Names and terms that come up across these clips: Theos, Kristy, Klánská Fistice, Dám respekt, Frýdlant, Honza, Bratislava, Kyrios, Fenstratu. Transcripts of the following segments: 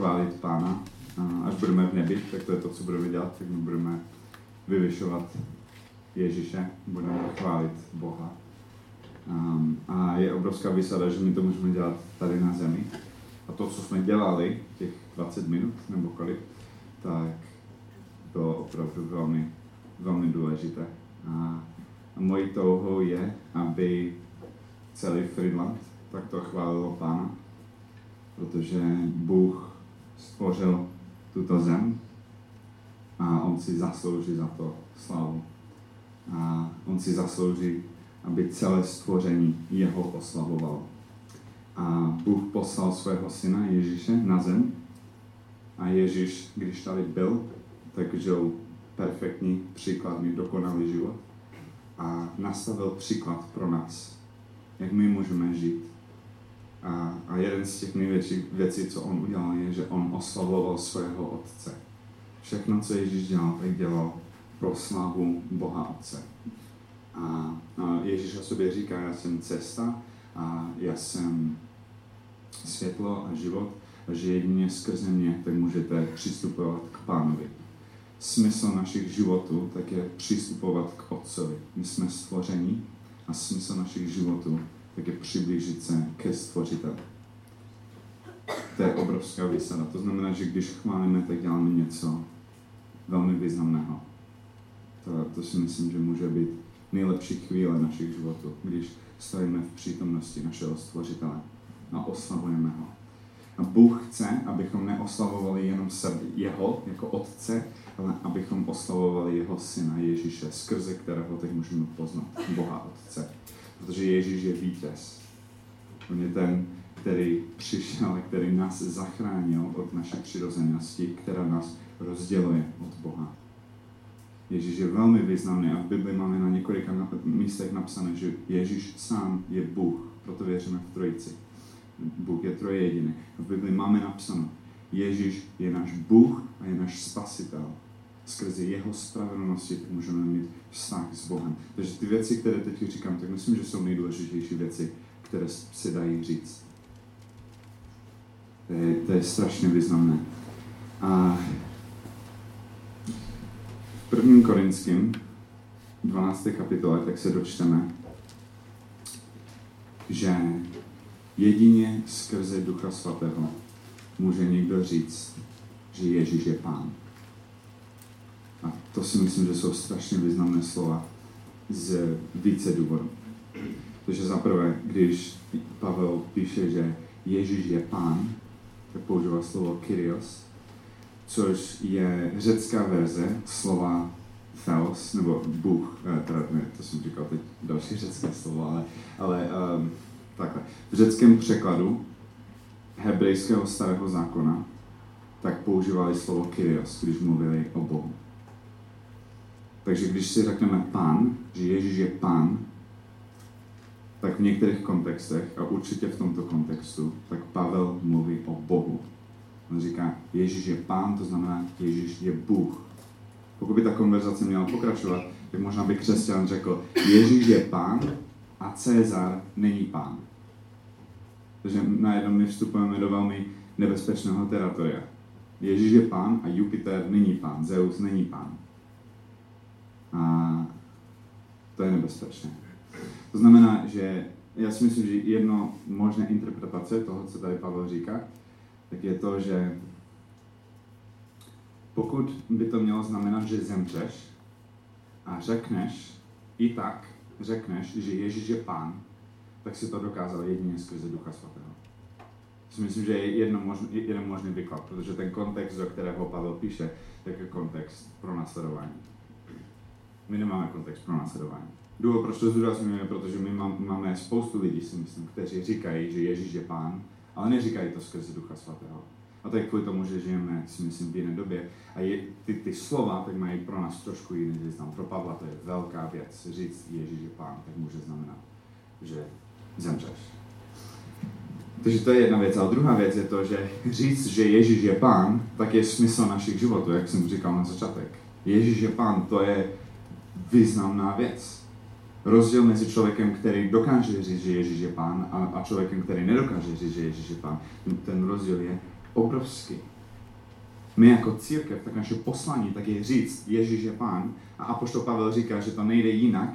chválit Pána. Až budeme v nebi, tak to je to, co budeme dělat, tak my budeme vyvyšovat Ježíše, budeme chválit Boha. A je obrovská výsada, že my to můžeme dělat tady na zemi. A to, co jsme dělali, těch 20 minut nebo kolik, tak bylo opravdu velmi, velmi důležité. A mojí touhou je, aby celý Frýdlant takto chválilo Pána, protože Bůh stvořil tuto zem a on si zaslouží za to slavu. A on si zaslouží, aby celé stvoření jeho oslavovalo. A Bůh poslal svého syna Ježíše na zem a Ježíš, když tady byl, tak žil perfektní, příkladný, dokonalý život a nastavil příklad pro nás, jak my můžeme žít. A jeden z těch největších věcí, co on udělal, je, že on oslavoval svého Otce. Všechno, co Ježíš dělal, tak dělal pro slavu Boha Otce. A Ježíš o sobě říká, já jsem cesta a já jsem světlo a život, a že jedině skrze mě tak můžete přistupovat k Pánovi. Smysl našich životů tak je přistupovat k Otcovi. My jsme stvoření a smysl našich životů tak je přiblížit se ke Stvořiteli. To je obrovská výsada. To znamená, že když chválíme, tak děláme něco velmi významného. To si myslím, že může být nejlepší chvíle našich životů, když stojíme v přítomnosti našeho Stvořitele a oslavujeme ho. A Bůh chce, abychom neoslavovali jenom sebe, jeho jako Otce, ale abychom oslavovali jeho Syna Ježíše, skrze kterého teď můžeme poznat Boha Otce. Protože Ježíš je vítěz. On je ten, který přišel, který nás zachránil od naší přirozenosti, která nás rozděluje od Boha. Ježíš je velmi významný a v Bibli máme na několika místech napsané, že Ježíš sám je Bůh, proto věříme v Trojici. Bůh je trojjediný. V Bibli máme napsáno, Ježíš je náš Bůh a je náš spasitel. Skrze jeho spravedlnosti tak můžeme mít vztah s Bohem. Takže ty věci, které teď říkám, tak myslím, že jsou nejdůležitější věci, které se dají říct. To je strašně významné. A v 1. Korinským 12. kapitole tak se dočteme, že jedině skrze Ducha Svatého může někdo říct, že Ježíš je Pán. A to si myslím, že jsou strašně významné slova z více důvodů. Takže zaprvé, když Pavel píše, že Ježíš je Pán, tak používá slovo Kyrios, což je řecká verze slova Theos, nebo Bůh, ne, to jsem říkal teď další řecké slovo, ale takhle. V řeckém překladu hebrejského starého zákona tak používali slovo Kyrios, když mluvili o Bohu. Takže když si řekneme Pán, že Ježíš je Pán, tak v některých kontextech, a určitě v tomto kontextu, tak Pavel mluví o Bohu. On říká, Ježíš je Pán, to znamená, Ježíš je Bůh. Pokud by ta konverzace měla pokračovat, tak možná by křesťan řekl, Ježíš je Pán a Cezar není Pán. Takže najednou my vstupujeme do velmi nebezpečného teritoria. Ježíš je Pán a Jupiter není Pán, Zeus není Pán. A to je nebezpečné. To znamená, že já si myslím, že jedno možné interpretace toho, co tady Pavel říká, tak je to, že pokud by to mělo znamenat, že zemřeš a řekneš, že Ježíš je Pán, tak si to dokázal jedině skrze Ducha Svatého. Si myslím, že je jeden možný výklad, protože ten kontext, do kterého Pavel píše, tak je kontext pro následování. My nemáme kontext pro následování. Důvod, proč to zdůrazňujeme, protože my máme spoustu lidí, si myslím, kteří říkají, že Ježíš je Pán, ale neříkají to skrze Ducha Svatého. A tak kvůli tomu, že žijeme, si myslím, v jiné době. A ty slova tak mají pro nás trošku jiný význam. Pro Pavla to je velká věc. Říct Ježíš je Pán, tak může znamenat, že zemřeš. Takže to je jedna věc. A druhá věc je to, že říct, že Ježíš je Pán, tak je smysl našich životů, jak jsem říkal na začátek. Ježíš je Pán, to je významná věc. Rozdíl mezi člověkem, který dokáže říct, že Ježíš je Pán a člověkem, který nedokáže říct, že Ježíš je Pán, ten rozdíl je, obrovský. My jako církev, tak naše poslání, tak je říct, Ježíš je Pán. A apoštol Pavel říká, že to nejde jinak,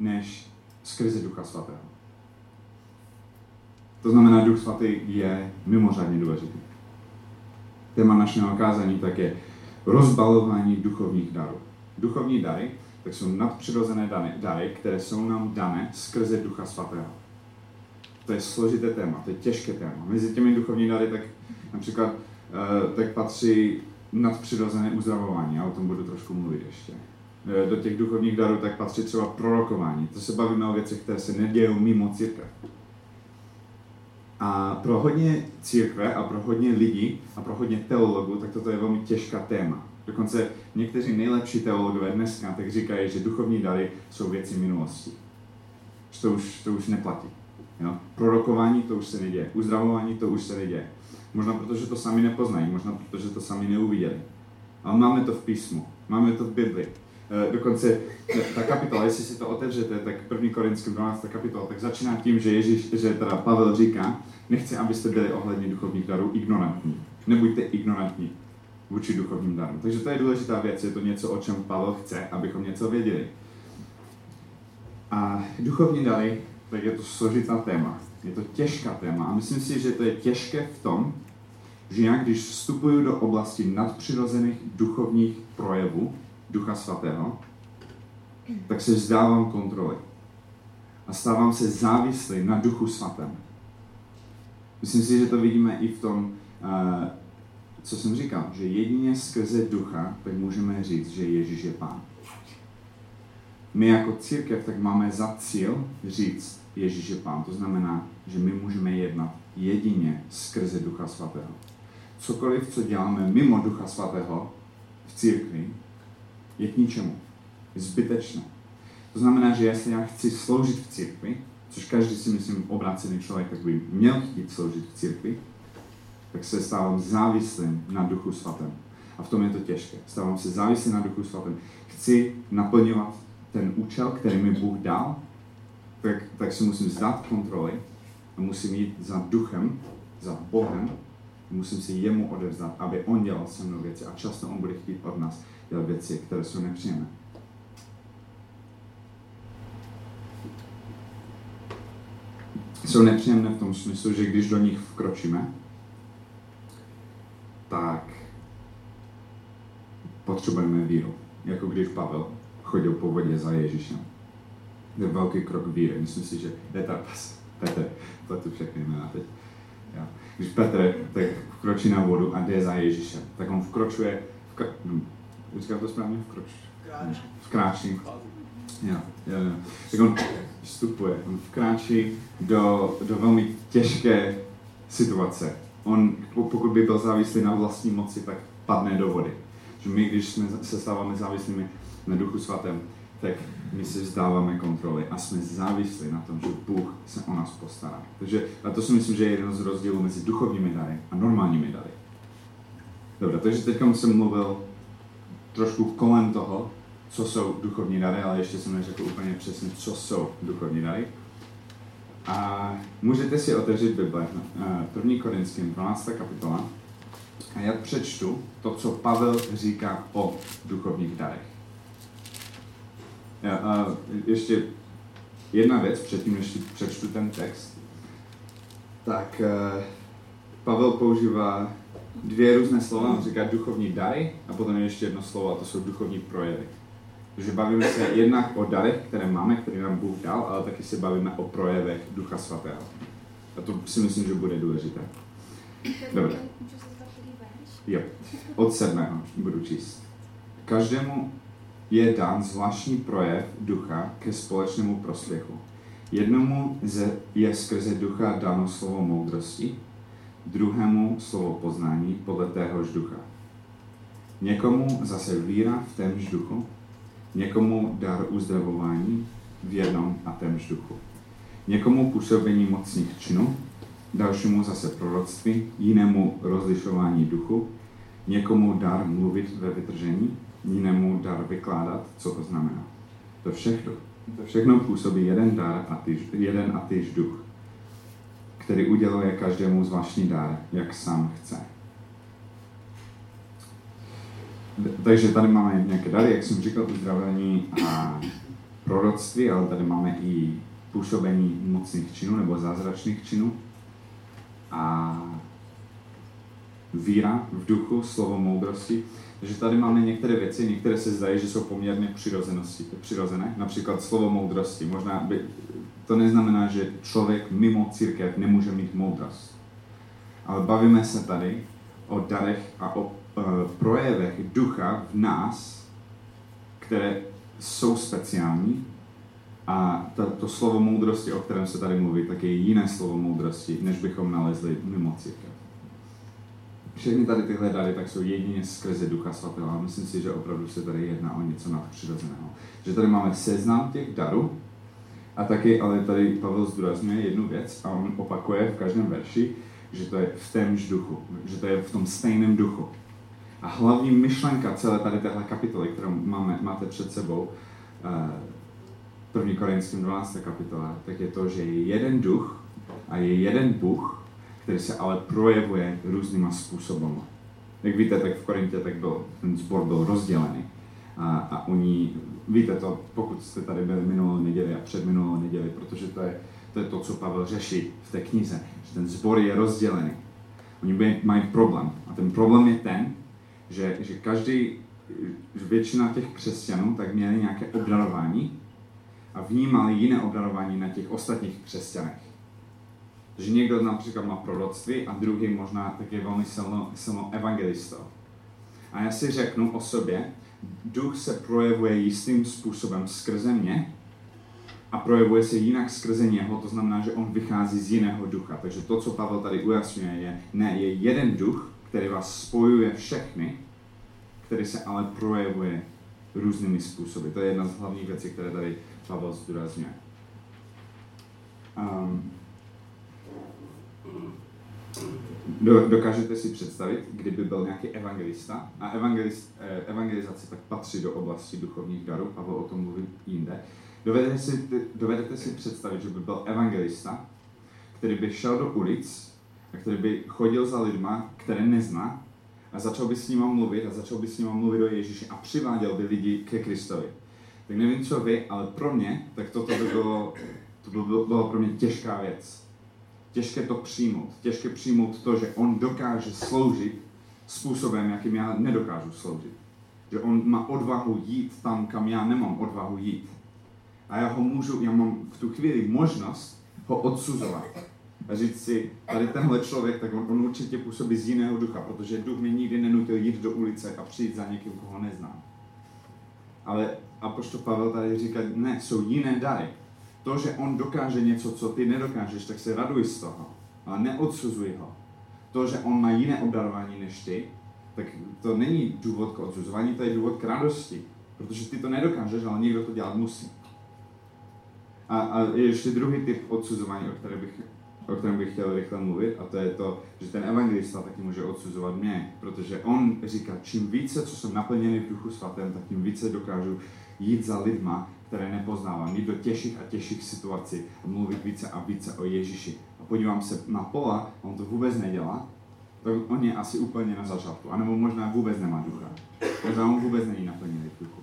než skrze Ducha Svatého. To znamená, Duch Svatý je mimořádně důležitý. Téma našeho kázání tak je rozbalování duchovních darů. Duchovní dary, tak jsou nadpřirozené dary, které jsou nám dané skrze Ducha Svatého. To je složité téma, to je těžké téma. Mezi těmi duchovní dary tak například tak patří nadpřirozené uzdravování, já o tom budu trošku mluvit ještě. Do těch duchovních darů tak patří třeba prorokování, to se bavíme o věcech, které se nedějou mimo církev. A pro hodně církve a pro hodně lidí a pro hodně teologů, tak toto je velmi těžká téma. Dokonce někteří nejlepší teologové dneska tak říkají, že duchovní dary jsou věci minulosti. To už neplatí. Jo? Prorokování to už se neděje, uzdravování to už se neděje. Možná protože to sami nepoznají, možná protože to sami neuviděli. Ale máme to v písmu, máme to v Biblii. Dokonce ta kapitola, jestli si to otevřete, tak 1. Korinským 12. kapitola, tak začíná tím, že Pavel říká, nechci, abyste byli ohledně duchovních darů ignorantní. Nebuďte ignorantní vůči duchovním darům. Takže to je důležitá věc, je to něco, o čem Pavel chce, abychom něco věděli. A duchovní dary, tak je to složitá téma. Je to těžká téma a myslím si, že to je těžké v tom, že já, když vstupuju do oblasti nadpřirozených duchovních projevů Ducha Svatého, tak se vzdávám kontroly a stávám se závislý na Duchu Svatém. Myslím si, že to vidíme i v tom, co jsem říkal, že jedině skrze Ducha tak můžeme říct, že Ježíš je Pán. My jako církev tak máme za cíl říct Ježíš je Pán. To znamená, že my můžeme jednat jedině skrze Ducha Svatého. Cokoliv, co děláme mimo Ducha Svatého v církvi, je k ničemu. Je zbytečné. To znamená, že jestli já chci sloužit v církvi, což každý si myslím obrácený člověk tak by měl chtít sloužit v církvi, tak se stávám závislým na Duchu Svatém. A v tom je to těžké. Stávám se závislým na Duchu Svatém. Chci naplňovat ten účel, který mi Bůh dal, tak si musím vzdát kontroly a musím jít za Duchem, za Bohem, musím si jemu odevzdat, aby on dělal se mnou věci a často on bude chtít od nás dělat věci, které jsou nepříjemné. Jsou nepříjemné v tom smyslu, že když do nich vkročíme, tak potřebujeme víru, jako když Pavel chodil po vodě za Ježíšem. To je velký krok víry. Myslím si, že Petr, to tu všechny jména teď. Jo. Když Petr tak vkročí na vodu a jde za Ježíšem, tak on vkročuje, říkám to správně? Vkráčí. Jo. Tak on vstupuje, on vkráčí do velmi těžké situace. On, pokud by byl závislý na vlastní moci, tak padne do vody. Že my, když se stáváme závislými na Duchu Svatém, tak my si vzdáváme kontroly a jsme závislí na tom, že Bůh se o nás postará. Takže a to si myslím, že je jeden z rozdílů mezi duchovními dary a normálními dary. Dobře, takže teď jsem mluvil trošku kolem toho, co jsou duchovní dary, ale ještě jsem neřekl úplně přesně, co jsou duchovní dary. A můžete si otevřít Bible, 1. Korinským 12. kapitola, a já přečtu to, co Pavel říká o duchovních darech. A ještě jedna věc, předtím, než přečtu ten text, tak Pavel používá dvě různé slova, on říká duchovní dary a potom je ještě jedno slovo a to jsou duchovní projevy. Takže bavíme se jednak o darech, které máme, které nám Bůh dal, ale taky se bavíme o projevech Ducha Svatého. A to si myslím, že bude důležité. Dobře. Jo. Od 7. budu číst. Každému je dán zvláštní projev ducha ke společnému prospěchu. Jednomu je skrze ducha dáno slovo moudrosti, druhému slovo poznání podle téhož ducha. Někomu zase víra v témž duchu, někomu dar uzdravování v jednom a témž duchu. Někomu působení mocných činů, dalšímu zase proroctví, jinému rozlišování duchu, někomu dar mluvit ve vytržení, jinému dar vykládat, co to znamená. To všechno působí jeden dar a jeden a týž duch. který uděluje každému zvláštní dar, jak sám chce. Takže tady máme nějaké dary, jak jsem říkal, uzdravení a proroctví, ale tady máme i působení mocných činů nebo zázračných činů. A víra v duchu, slovo moudrosti. Takže tady máme některé věci, některé se zdají, že jsou poměrně přirozené. Například slovo moudrosti. Možná by, to neznamená, že člověk mimo církev nemůže mít moudrost. Ale bavíme se tady o darech a o projevech ducha v nás, které jsou speciální. A to slovo moudrosti, o kterém se tady mluví, tak je jiné slovo moudrosti, než bychom nalezli mimo církev. Všechny tady tyhle dary tak jsou jedině skrze Ducha Svatého a myslím si, že opravdu se tady jedná o něco nadpřirozeného. Že tady máme seznam těch darů a taky, ale tady Pavel zdůrazňuje jednu věc a on opakuje v každém verši, že to je v témž duchu, že to je v tom stejném duchu. A hlavní myšlenka celé tady téhle kapitoly, kterou máte před sebou, 1. Korinským 12. kapitola, tak je to, že je jeden duch a je jeden Bůh, který se ale projevuje různýma způsoby. Jak víte, tak v Korintě tak ten sbor byl rozdělený. A oni, víte to, pokud jste tady byli minulou neděli a předminulou neděli, protože to je to, co Pavel řeší v té knize, že ten sbor je rozdělený. Oni mají problém. A ten problém je ten, že většina těch křesťanů tak měli nějaké obdarování a vnímali jiné obdarování na těch ostatních křesťanech. Takže někdo například má proroctví a druhý možná tak je velmi silnou evangelistou. A já si řeknu o sobě, duch se projevuje jistým způsobem skrze mě a projevuje se jinak skrze něho, to znamená, že on vychází z jiného ducha. Takže to, co Pavel tady ujasňuje, je jeden duch, který vás spojuje všechny, který se ale projevuje různými způsoby. To je jedna z hlavních věcí, které tady Pavel zdůrazňuje. Dokážete si představit, kdyby byl nějaký evangelista, a evangelizace tak patří do oblasti duchovních darů, Pavel o tom mluví jinde. Dovedete si představit, že by byl evangelista, který by šel do ulic a který by chodil za lidma, které nezná, a začal by s nima mluvit o Ježíši a přiváděl by lidi ke Kristovi. Tak nevím, co vy, ale pro mě, tak to bylo pro mě těžká věc. Těžké to přijmout. Těžké přijmout to, že on dokáže sloužit způsobem, jakým já nedokážu sloužit. Že on má odvahu jít tam, kam já nemám odvahu jít. A já mám v tu chvíli možnost ho odsuzovat. A říct si, tady tenhle člověk, tak on určitě působí z jiného ducha, protože duch mě nikdy nenutil jít do ulice a přijít za někým, koho neznám. Ale apoštol Pavel tady říká, ne, jsou jiné dary. To, že on dokáže něco, co ty nedokážeš, tak se raduj z toho, ale neodsuzuj ho. To, že on má jiné obdarování než ty, tak to není důvod k odsuzování, to je důvod k radosti. Protože ty to nedokážeš, ale někdo to dělat musí. A ještě druhý typ odsuzování, o kterém bych chtěl rychle mluvit, a to je to, že ten evangelista taky může odsuzovat mě. Protože on říká, čím více, co jsem naplněný v Duchu Svatém, tak tím více dokážu jít za lidma, které nepoznávám, jít do těžších a těžších situací a mluvit více a více o Ježíši. A podívám se na Pola, on to vůbec nedělá, tak on je asi úplně na začátku, anebo možná vůbec nemá ducha, možná on vůbec není naplněný v duchu.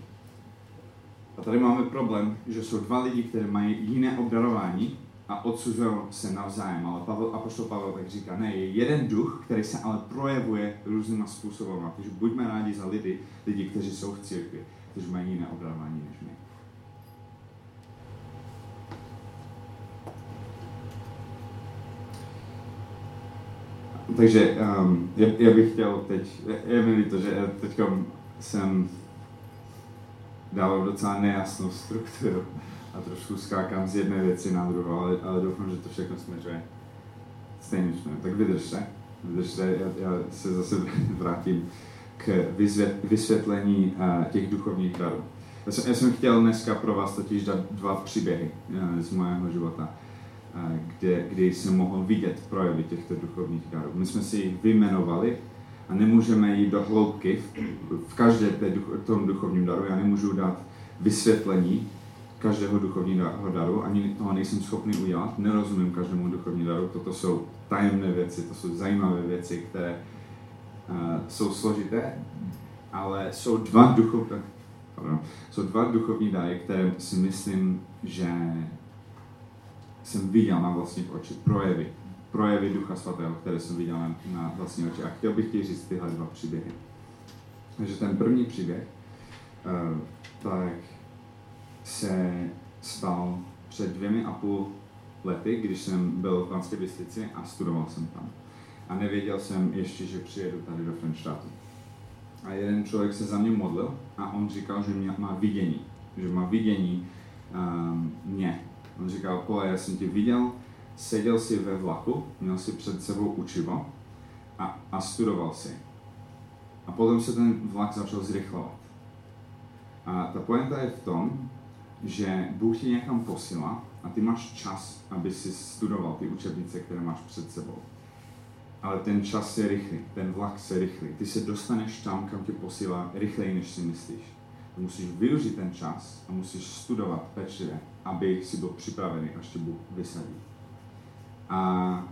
A tady máme problém, že jsou dva lidi, kteří mají jiné obdarování a odsuzují se navzájem, ale apoštol Pavel tak říká, ne, je jeden duch, který se ale projevuje různýma způsoby, takže buďme rádi za lidi, kteří jsou v církvi, kteří mají jiné obdarování než my. Takže já bych chtěl teď, je mi líto, že teď jsem dával docela nejasnou strukturu a trošku skákám z jedné věci na druhou, ale doufám, že to všechno směřuje stejným směrem. Tak vydržte, já se zase vrátím k vysvětlení těch duchovních darů. Já jsem chtěl dneska pro vás totiž dát dva příběhy z mého života, kde jsem mohl vidět projevy těchto duchovních darů. My jsme si jich vyjmenovali a nemůžeme jít do hloubky v každém tom duchovním daru. Já nemůžu dát vysvětlení každého duchovního daru, ani toho nejsem schopný udělat, nerozumím každému duchovnímu daru, toto jsou tajemné věci, to jsou zajímavé věci, které jsou složité, ale jsou dva duchovní dary, které si myslím, že jsem viděl na vlastních očích, projevy Ducha Svatého, které jsem viděl na vlastní oči. A chtěl bych ti říct tyhle dva příběhy. Takže ten první příběh, tak se stal před 2,5 lety, když jsem byl v Klánské Fistici a studoval jsem tam. A nevěděl jsem ještě, že přijedu tady do Fenstratu. A jeden člověk se za mě modlil a on říkal, že má vidění. Že má vidění mě. On říkal, Kole, já jsem tě viděl, seděl si ve vlaku, měl si před sebou učivo a studoval si. A potom se ten vlak začal zrychlovat. A ta pointa je v tom, že Bůh ti někam posílá a ty máš čas, aby si studoval ty učebnice, které máš před sebou. Ale ten čas je rychlý, ten vlak se rychlí. Ty se dostaneš tam, kam tě posílá, rychleji, než si myslíš. Musíš využít ten čas a musíš studovat pečlivě, aby si byl připravený, až tě Bůh vysadí. A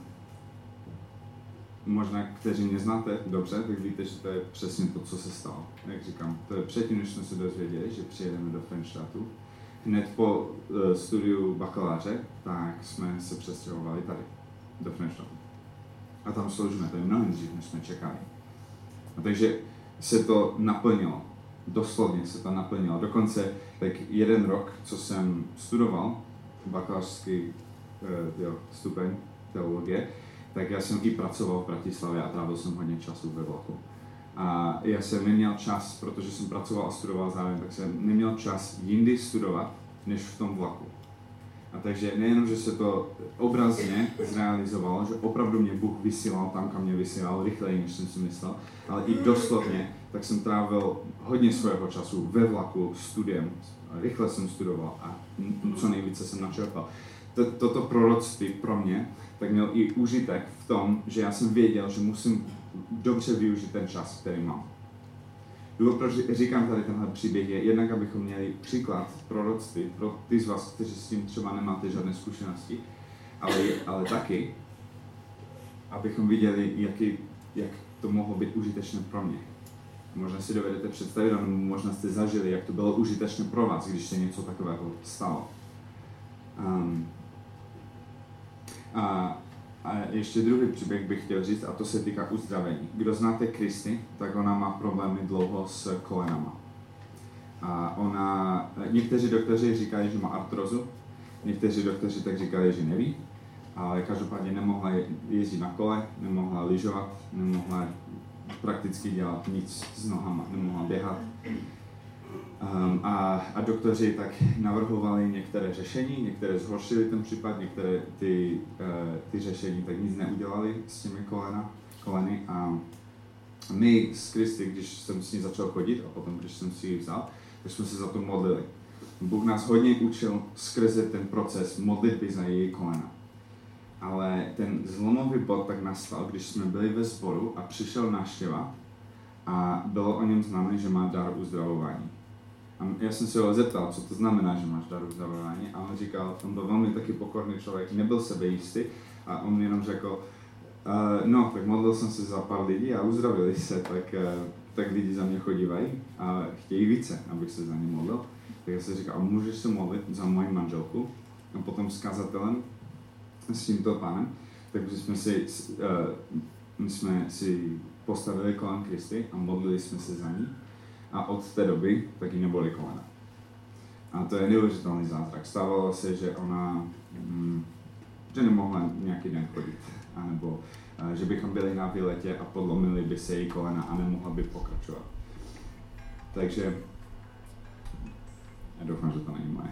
možná, kteří mě znáte dobře, tak víte, že to je přesně to, co se stalo. Jak říkám, to je předtím, než jsme se dozvěděli, že přijedeme do Fenstratu. Hned po studiu bakaláře, tak jsme se přestěhovali tady, do Fenstratu. A tam sloužíme, to je mnohem dřív, než jsme čekali. A takže se to naplnilo. Doslovně se to naplnilo. Dokonce tak 1 rok, co jsem studoval bakalářský stupeň teologie, tak já jsem i pracoval v Bratislavě a trávil jsem hodně času ve vlaku. A já jsem neměl čas, protože jsem pracoval a studoval zároveň, tak jsem neměl čas jindy studovat, než v tom vlaku. A takže nejenom, že se to obrazně zrealizovalo, že opravdu mě Bůh vysílal tam, kam mě vysílal, rychleji, než jsem si myslel, ale i doslovně, tak jsem trávil hodně svého času ve vlaku studiem. Rychle jsem studoval a co nejvíce jsem načerpal. Toto proroctví pro mě tak měl i užitek v tom, že já jsem věděl, že musím dobře využít ten čas, který mám. Důvod, proč říkám tady tenhle příběh, je jednak, abychom měli příklad proroctví pro ty z vás, kteří s tím třeba nemáte žádné zkušenosti, ale taky, abychom viděli, jak to mohlo být užitečné pro mě. Možná si dovedete představit, ale možná jste zažili, jak to bylo užitečné pro vás, když se něco takového stalo. A ještě druhý příběh bych chtěl říct, a to se týká uzdravení. Kdo znáte Kristy, tak ona má problémy dlouho s kolenama. A ona, někteří doktoři říkají, že má artrozu, někteří doktoři tak říkají, že neví, ale každopádně nemohla jezdit na kole, nemohla lyžovat, nemohla prakticky dělat nic s nohama, nemohla běhat. A doktoři tak navrhovali některé řešení, některé zhoršili ten případ, některé ty řešení tak nic neudělali s těmi koleny. A my s Kristy, když jsem s ní začal chodit a potom, když jsem si ji vzal, tak jsme se za to modlili. Bůh nás hodně učil skrze ten proces modlitby za její kolena. Ale ten zlomový bod tak nastal, když jsme byli ve sboru a přišel návštěva a bylo o něm známé, že má dar uzdravování. A já jsem se ho zeptal, co to znamená, že máš dar uzdravování, a on říkal, on byl velmi taky pokorný člověk, nebyl sebejistý a on jenom řekl, no, tak modlil jsem se za pár lidí a uzdravili se, tak lidi za mě chodívají a chtějí více, abych se za ně modlil. Tak já jsem říkal, můžeš se modlit za moji manželku a potom s kazatelem, s tímto pánem, takže my jsme si postavili kolem Kristy a modlili jsme se za ní a od té doby taky neboli kolena. A to je neuvěřitelný zázrak. Stávalo se, že ona že nemohla nějaký den chodit, anebo že bychom byli na výletě a podlomili by se její kolena a nemohla by pokračovat. Takže já doufám, že to není moje.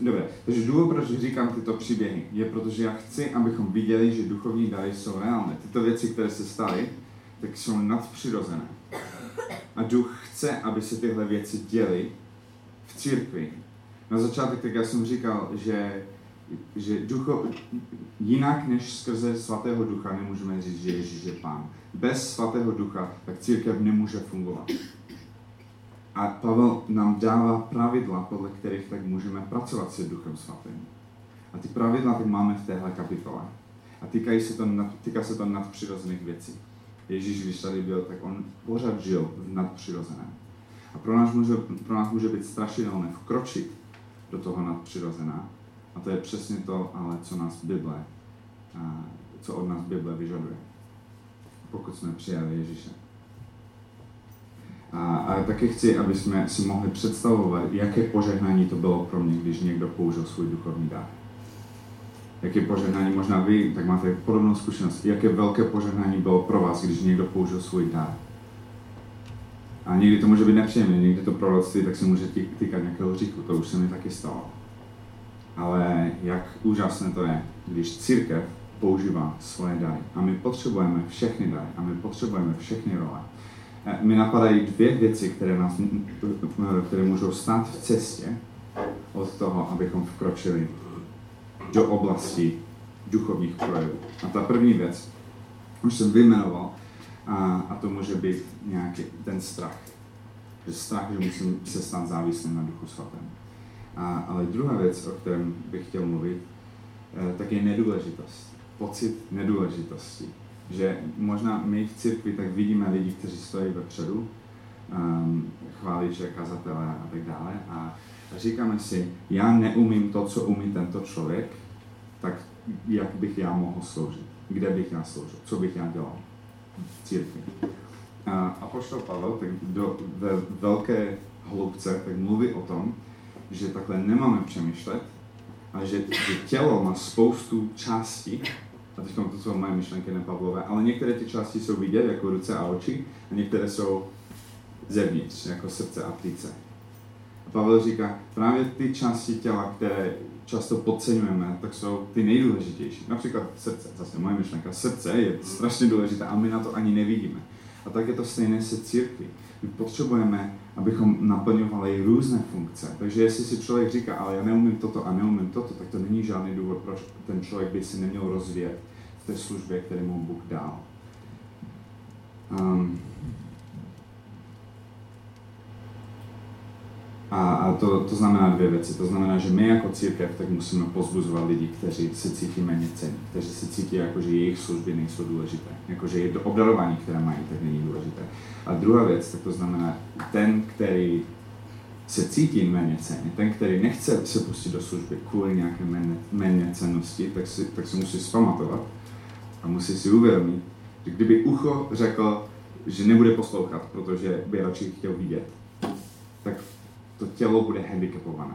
Dobře, takže důvod, proč říkám tyto příběhy, je protože já chci, abychom viděli, že duchovní dary jsou reálné. Tyto věci, které se staly, tak jsou nadpřirozené. A Duch chce, aby se tyhle věci děly v církvi. Na začátek tak já jsem říkal, že jinak než skrze Svatého Ducha nemůžeme říct, že Ježíš je Pán. Bez Svatého Ducha tak církev nemůže fungovat. A Pavel nám dává pravidla, podle kterých tak můžeme pracovat se Duchem Svatým. A ty pravidla ty máme v téhle kapitole. A týká se to nadpřirozených věcí. Ježíš, když tady byl, tak on pořád žil v nadpřirozeném. A pro nás může být strašidelné vkročit do toho nadpřirozená. A to je přesně to, ale co od nás Bible vyžaduje, pokud jsme přijali Ježíše. A taky chci, aby jsme si mohli představovat, jaké požehnání to bylo pro mě, když někdo použil svůj duchovní dar. Jaké požehnání, možná vy, tak máte podobnou zkušenost, jaké velké požehnání bylo pro vás, když někdo použil svůj dar. A někdy to může být nepříjemné, někdy to proroctví, tak se může týkat nějakého říku, to už se mi taky stalo. Ale jak úžasné to je, když církev používá svoje dary. A my potřebujeme všechny dary, a my potřebujeme všechny role. Mi napadají dvě věci, které můžou stát v cestě od toho, abychom vkročili do oblasti duchovních projevů. A ta první věc, už jsem vyjmenoval, a to může být nějaký ten strach. Strach, že musím se stát závislým na Duchu Svatém. Ale druhá věc, o které bych chtěl mluvit, tak je nedůležitost. Pocit nedůležitosti. Že možná my v církvi tak vidíme lidi, kteří stojí vepředu, chváliče, kazatele a tak dále, a říkáme si, já neumím to, co umí tento člověk, tak jak bych já mohl sloužit, kde bych já sloužil, co bych já dělal v církvi. A apoštol Pavel tak ve velké hloubce tak mluví o tom, že takhle nemáme přemýšlet a že tělo má spoustu částí, a teď to jsou moje myšlenky, ne Pavlové, ale některé ty části jsou vidět, jako ruce a oči, a některé jsou zevnitř, jako srdce a plíce. A Pavel říká, právě ty části těla, které často podceňujeme, tak jsou ty nejdůležitější. Například srdce, zase moje myšlenka, srdce je strašně důležité a my na to ani nevidíme. A tak je to stejné se církví. My potřebujeme, abychom naplňovali různé funkce. Takže jestli si člověk říká, ale já neumím toto a neumím toto, tak to není žádný důvod, proč ten člověk by si neměl rozvíjet v té službě, kterou mu Bůh dal. To znamená dvě věci. To znamená, že my jako církev tak musíme pozbuzovat lidi, kteří se cítí méně cenní, kteří se cítí jako, že jejich služby nejsou důležité, jako, že jejich obdarování, které mají, tak není důležité. A druhá věc, tak to znamená, ten, který se cítí méně cenný, ten, který nechce se pustit do služby kvůli nějaké méně cennosti, tak se musí zpamatovat a musí si uvědomit, že kdyby ucho řekl, že nebude poslouchat, protože by radši chtěl vidět, tak to tělo bude handicapované.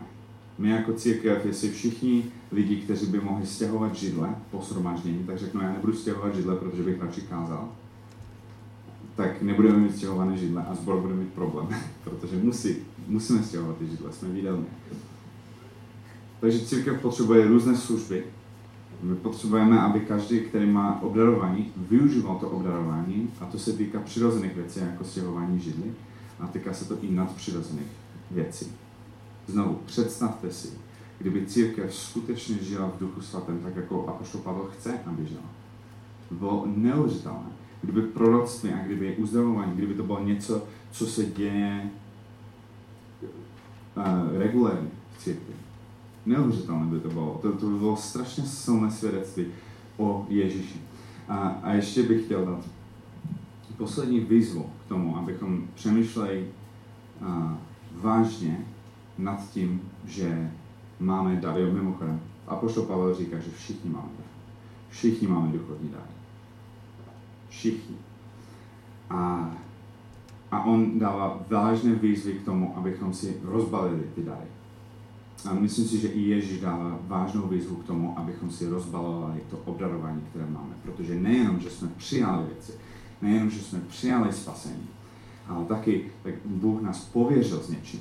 My jako církev, jestli všichni lidi, kteří by mohli stěhovat židle po shromáždění, tak řeknou, já nebudu stěhovat židle, protože bych radši kázal, tak nebudeme mít stěhované židle a sbor bude mít problém, protože musíme stěhovat ty židle, jsme výdelně. Takže církev potřebuje různé služby. My potřebujeme, aby každý, který má obdarování, využíval to obdarování, a to se týká přirozených věcí, jako stěhování židly, a týká se to i nadpřirozených věcí. Znovu, představte si, kdyby církev skutečně žila v Duchu Svatém, tak jako apoštol Pavel chce, aby žila. Bylo neuvěřitelné. Kdyby proroctví a kdyby uzdravování, kdyby to bylo něco, co se děje regulérně v církvi. Neuvěřitelné by to bylo. To by bylo strašně silné svědectví o Ježíši. A ještě bych chtěl dát poslední výzvu k tomu, abychom přemýšleli vážně nad tím, že máme dary. Mimochodem, apoštol Pavel říká, že všichni máme dary. Všichni máme duchovní dary. Všichni. A on dává vážné výzvy k tomu, abychom si rozbalili ty dary. A myslím si, že i Ježíš dává vážnou výzvu k tomu, abychom si rozbalovali to obdarování, které máme. Protože nejenom, že jsme přijali věci, nejenom, že jsme přijali spasení, ale taky, tak Bůh nás pověřil s něčím.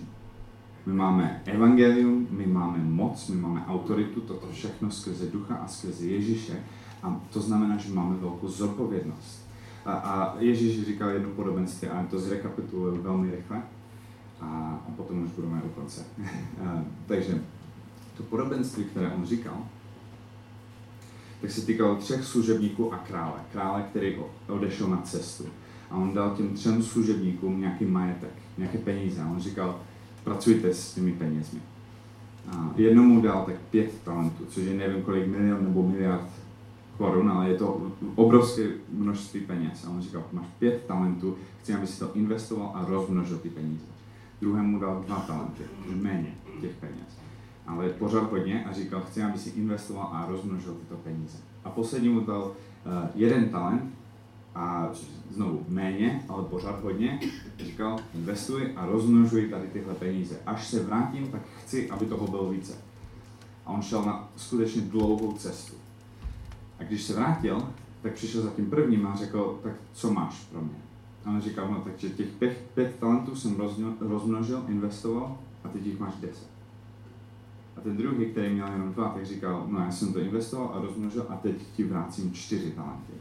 My máme evangelium, my máme moc, my máme autoritu, toto všechno skrze Ducha a skrze Ježíše. A to znamená, že máme velkou zodpovědnost. A Ježíš říkal jedno podobenství, ale to zrekapituluji velmi rychle. A potom už budeme u konce. Takže to podobenství, které on říkal, tak se týkalo 3 služebníků a krále. Krále, který odešel na cestu. a on dal těm 3 služebníkům nějaký majetek, nějaké peníze. On říkal, pracujte s těmi penězmi. A jednomu dal tak 5 talentů, což je nevím kolik milion nebo miliard korun, ale je to obrovské množství peněz. A on říkal, máš 5 talentů, chci, aby si to investoval a rozmnožil ty peníze. Druhému dal 2 talenty, méně těch peněz. Ale pořád hodně a říkal, chci, aby si investoval a rozmnožil tyto peníze. A poslednímu dal 1 talent a znovu méně, ale pořád hodně. Říkal, investuj a rozmnožuj tady tyhle peníze. Až se vrátím, tak chci, aby toho bylo více. A on šel na skutečně dlouhou cestu. A když se vrátil, tak přišel za tím prvním a řekl, tak co máš pro mě? A on říkal, no takže těch 5 talentů jsem rozmnožil, investoval a teď jich máš 10. A ten druhý, který měl jenom 2, tak říkal, no já jsem to investoval a rozmnožil a teď ti vrátím 4 talenty.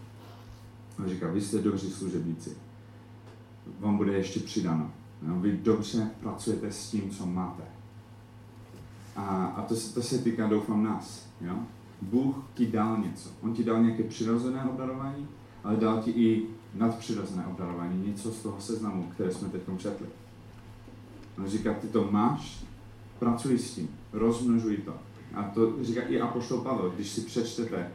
A říkal, vy jste dobří služebníci, vám bude ještě přidáno. No, vy dobře pracujete s tím, co máte. A to se týká, doufám, nás. Jo? Bůh ti dal něco. On ti dal nějaké přirozené obdarování, ale dal ti i nadpřirozené obdarování, něco z toho seznamu, které jsme teď četli. On říká, ty to máš, pracuj s tím, rozmnožuj to. A to říká i apoštol Pavel, když si přečtete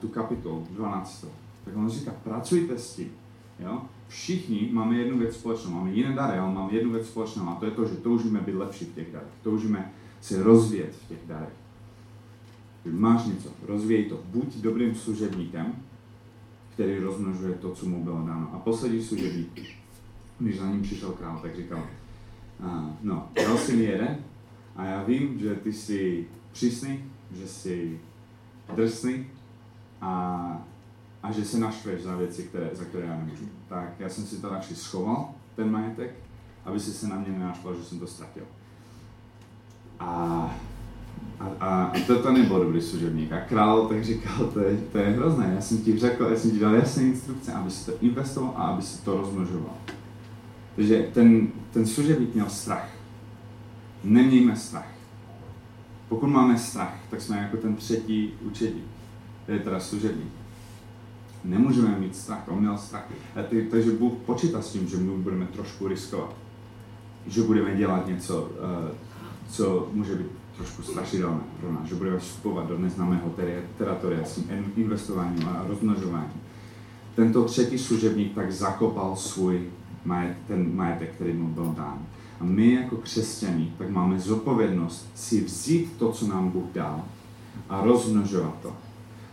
tu kapitolu 12. Tak on říká, pracujte s tím. Jo? Všichni máme jednu věc společnou, máme jiné dary, ale máme jednu věc společnou a to je to, že toužíme být lepší v těch darech, toužíme se rozvíjet v těch darech. Máš něco, rozvíjej to. Buď dobrým služebníkem, který rozmnožuje to, co mu bylo dáno. A poslední služebník, když za ním přišel král, tak říkal, no, dal jsi mi 1 a já vím, že ty jsi přísný, že jsi drsný a že se naštveš za věci, za které já nemůžu. Tak já jsem si to radši schoval, ten majetek, aby si se na mě nenaštval, že jsem to ztratil. A to nebyl dobrý služebník. A král tak říkal, to je hrozné, já jsem ti řekl, já jsem ti dal jasné instrukce, aby si to investoval a aby si to rozmnožoval. Takže ten služebník měl strach. Nemějme strach. Pokud máme strach, tak jsme jako ten 3. učedník, to je teda služebník. Nemůžeme mít strach, on měl strach. Takže Bůh počítá s tím, že my budeme trošku riskovat. Že budeme dělat něco, co může být trošku strašidelné pro nás, že budeme vstupovat do neznámého teritoria s tím investováním a rozmnožováním. Tento 3. služebník tak zakopal svůj majetek, který mu byl dán. A my jako křesťané tak máme zodpovědnost si vzít to, co nám Bůh dal a rozmnožovat to.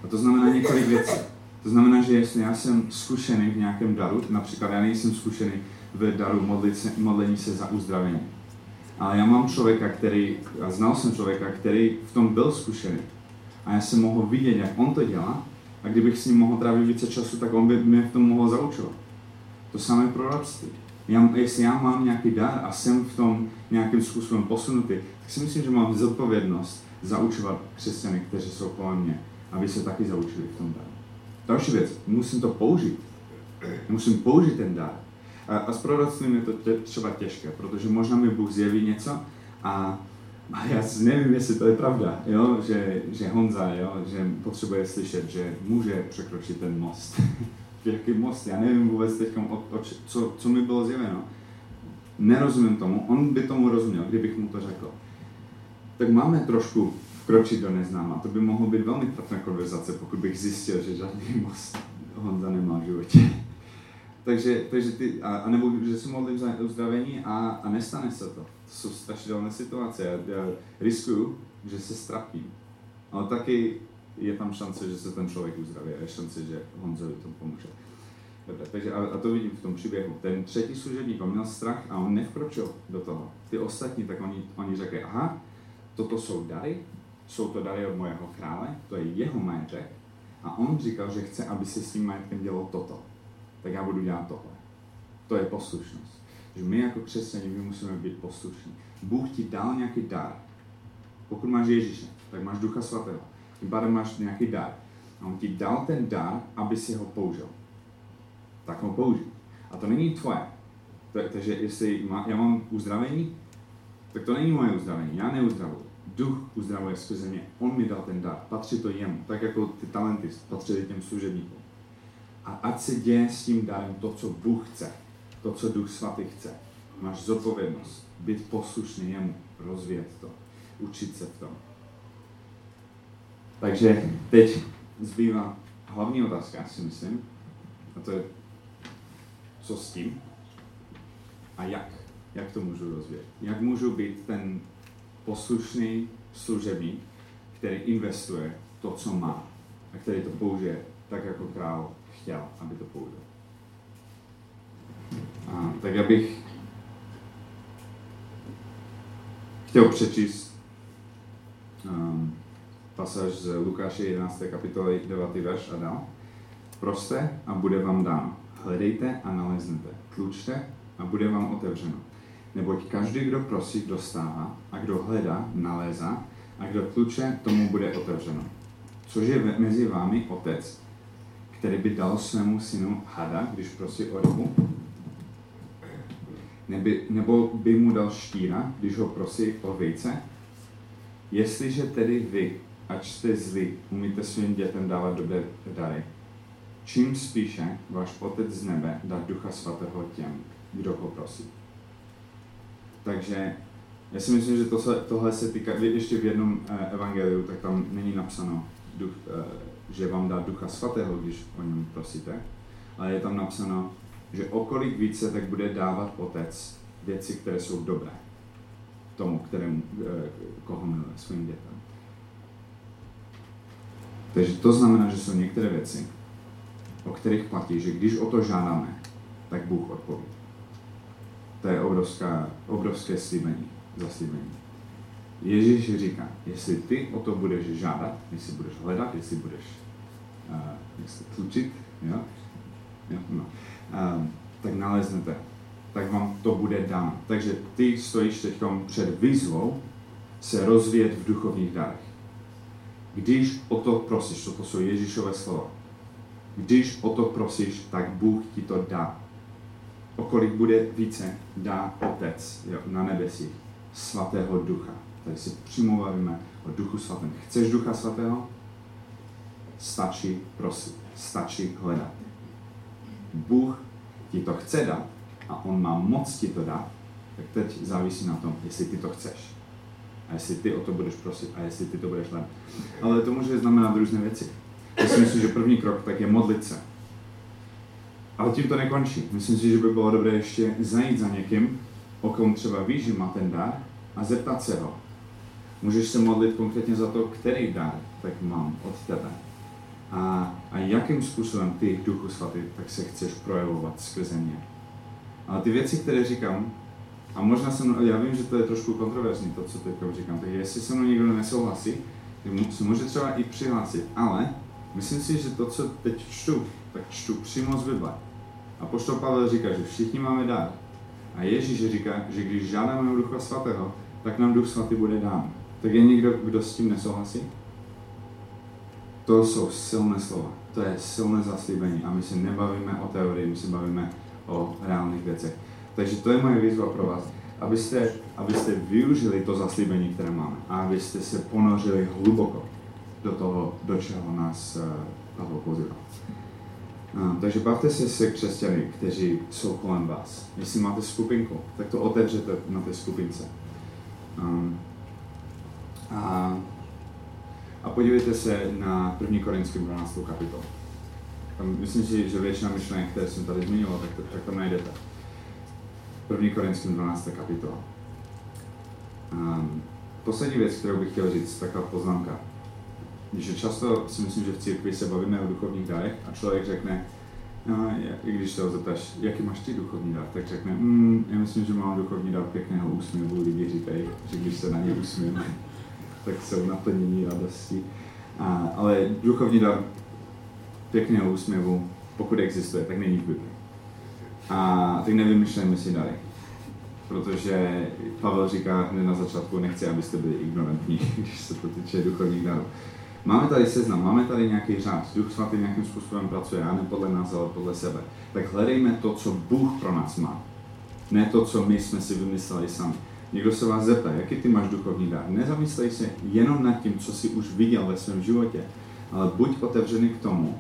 A to znamená několik věcí. To znamená, že jestli já jsem zkušený v nějakém daru, například já nejsem zkušený v daru modlení se za uzdravení, ale já mám člověka, znal jsem člověka, který v tom byl zkušený. A já jsem mohl vidět, jak on to dělá, a kdybych s ním mohl trávit více času, tak on by mě v tom mohl zaučovat. To samé proroctví. Jestli já mám nějaký dar a jsem v tom nějakým způsobem posunutý, tak si myslím, že mám zodpovědnost zaučovat křesťany, kteří jsou kolem mě, aby se taky zaučili v tom daru. Další věc, musím to použít. Musím použít ten dar. A s proroctvím je to třeba těžké, protože možná mi Bůh zjeví něco a já nevím, jestli to je pravda, jo? Že Honza, jo? Že potřebuje slyšet, že může překročit ten most. Jaký most? Já nevím vůbec teďka, co mi bylo zjeveno. Nerozumím tomu, on by tomu rozuměl, kdybych mu to řekl. Tak máme trošku vkročit do neznáma. To by mohlo být velmi trapná konverzace, pokud bych zjistil, že žádný most Honza nemá v životě. Takže ty, anebo že se modlím za uzdravení a nestane se to. To jsou strašidelné situace. Já riskuju, že se ztratím. Ale taky je tam šance, že se ten člověk uzdraví. Je šance, že Honzovi to pomůže. Dobre, takže, a to vidím v tom příběhu. Ten 3. služebník, on měl strach a on nevkročil do toho. Ty ostatní, tak oni řekli, aha, toto jsou to dary od mojeho krále, to je jeho majetek. A on říkal, že chce, aby se s tím majetkem dělalo toto. Tak já budu dělat tohle. To je poslušnost. Že my jako křesťané, my musíme být poslušní. Bůh ti dal nějaký dar. Pokud máš Ježíše, tak máš Ducha Svatého. Tím pádem máš nějaký dar. A on ti dal ten dar, aby si ho použil. Tak ho použij. A to není tvoje. Takže jestli já mám uzdravení, tak to není moje uzdravení. Já neuzdravuji. Duch uzdravuje skrze mě. On mi dal ten dar. Patří to jemu. Tak jako ty talenty patřily těm služebníkům. a ať se děje s tím darem to, co Bůh chce, to, co Duch Svatý chce. Máš zodpovědnost být poslušný jemu, rozvíjet to, učit se v tom. Takže teď zbývá hlavní otázka, já si myslím, a to je, co s tím a jak to můžu rozvíjet. Jak můžu být ten poslušný služebník, který investuje to, co má a který to použije tak, jako král chtěl, aby to použil. A tak já bych chtěl přečíst pasáž z Lukáše 11. kapitoly 9. verš a dál. Proste a bude vám dáno. Hledejte a naleznete. Tlučte a bude vám otevřeno. Neboť každý, kdo prosí, dostává, a kdo hledá, nalézá, a kdo tluče, tomu bude otevřeno. Což je mezi vámi otec, který by dal svému synu hada, když prosí o rybu? Nebo by mu dal štíra, když ho prosí o vejce? Jestliže tedy vy, ač jste zlí, umíte svým dětem dávat dobré dary, čím spíše váš Otec z nebe dá Ducha Svatého těm, kdo ho prosí. Takže já si myslím, že tohle se týká, ještě v jednom evangeliu, tak tam není napsáno, že vám dá Ducha Svatého, když o něm prosíte, ale je tam napsáno, že okolik více tak bude dávat Otec věci, které jsou dobré tomu, koho miluje, svým dětem. Takže to znamená, že jsou některé věci, o kterých platí, že když o to žádáme, tak Bůh odpoví. To je obrovské zaslíbení. Ježíš říká, jestli ty o to budeš žádat, jestli budeš hledat, jestli budeš tlučit, tak naleznete, tak vám to bude dáno. Takže ty stojíš teď před výzvou se rozvíjet v duchovních darech. Když o to prosíš, toto jsou Ježíšové slova, když o to prosíš, tak Bůh ti to dá. Okolik bude více, dá Otec na nebesích Svatého Ducha. Tady si přimluvíme o Duchu Svatém. Chceš Ducha Svatého? Stačí prosit, stačí hledat. Bůh ti to chce dát a on má moc ti to dát, tak teď závisí na tom, jestli ty to chceš. A jestli ty o to budeš prosit a jestli ty to budeš hledat. Ale to může znamenat různé věci. Já si myslím, že první krok tak je modlit se. Ale tím to nekončí. Myslím si, že by bylo dobré ještě zajít za někým, o kom třeba víš, že má ten dar, a zeptat se ho. Můžeš se modlit konkrétně za to, který dar tak mám od tebe. A jakým způsobem ty, Duchu Svatý, tak se chceš projevovat skrze mě. Ale ty věci, které říkám, a možná já vím, že to je trošku kontroverzní, to, co teď říkám, tak jestli se mnou někdo nesouhlasí, tak se může třeba i přihlásit, ale myslím si, že to, co teď čtu, tak čtu přímo z Bible. A apoštol Pavel říká, že všichni máme dar. A Ježíš říká, že když žádáme Ducha Svatého, tak nám Duch Svatý bude dán. Tak je někdo, kdo s tím nesouhlasí? To jsou silné slova. To je silné zaslíbení. A my se nebavíme o teorii, my se bavíme o reálných věcech. Takže to je moje výzva pro vás. Abyste využili to zaslíbení, které máme. A abyste se ponořili hluboko do toho, do čeho nás Pavel pozývá. Takže bavte se s křesťany, kteří jsou kolem vás. Jestli máte skupinku, tak to otevřete na té skupince. A podívejte se na 1. Korinským 12. kapitolu. Myslím si, že většina myšlenek, které jsem tady zmiňoval, tak tam najdete. 1. Korinským 12. kapitola. Poslední věc, kterou bych chtěl říct, taková poznámka. Že často si myslím, že v církvi se bavíme o duchovních darech a člověk řekne, i když se ho zeptáš, jaký máš ty duchovní dar, tak řekne, já myslím, že mám duchovní dar pěkného úsměvu, lidi říkají, že když se na ně usmějeme, tak jsou naplnění radostí. Ale duchovní dar pěkného úsměvu, pokud existuje, tak není v Bibli. A tak nevymyšlejme si dary, protože Pavel říká hned na začátku, nechci, abyste byli ignorantní, když se to týče duchovních darů. Máme tady seznam, máme tady nějaký řád, Duch Svatý nějakým způsobem pracuje, a ne podle nás, ale podle sebe. Tak hledejme to, co Bůh pro nás má, ne to, co my jsme si vymysleli sami. Někdo se vás zeptá, jaký ty máš duchovní dar. Nezamyslej se jenom nad tím, co jsi už viděl ve svém životě, ale buď otevřený k tomu,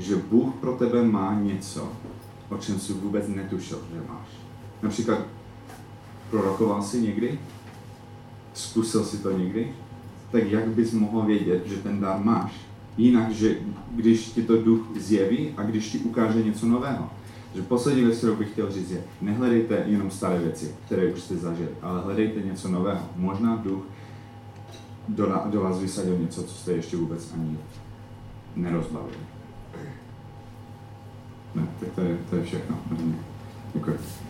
že Bůh pro tebe má něco, o čem jsi vůbec netušil, že máš. Například prorokoval jsi někdy? Zkusil jsi to někdy? Tak jak bys mohl vědět, že ten dar máš? Jinak, že když ti to Duch zjeví a když ti ukáže něco nového. Že poslední věc, kterou bych chtěl říct, je nehledejte jenom staré věci, které už jste zažili, ale hledejte něco nového. Možná Duch do vás vysadil něco, co jste ještě vůbec ani nerozbavili. Ne, tak to je všechno. Děkuji.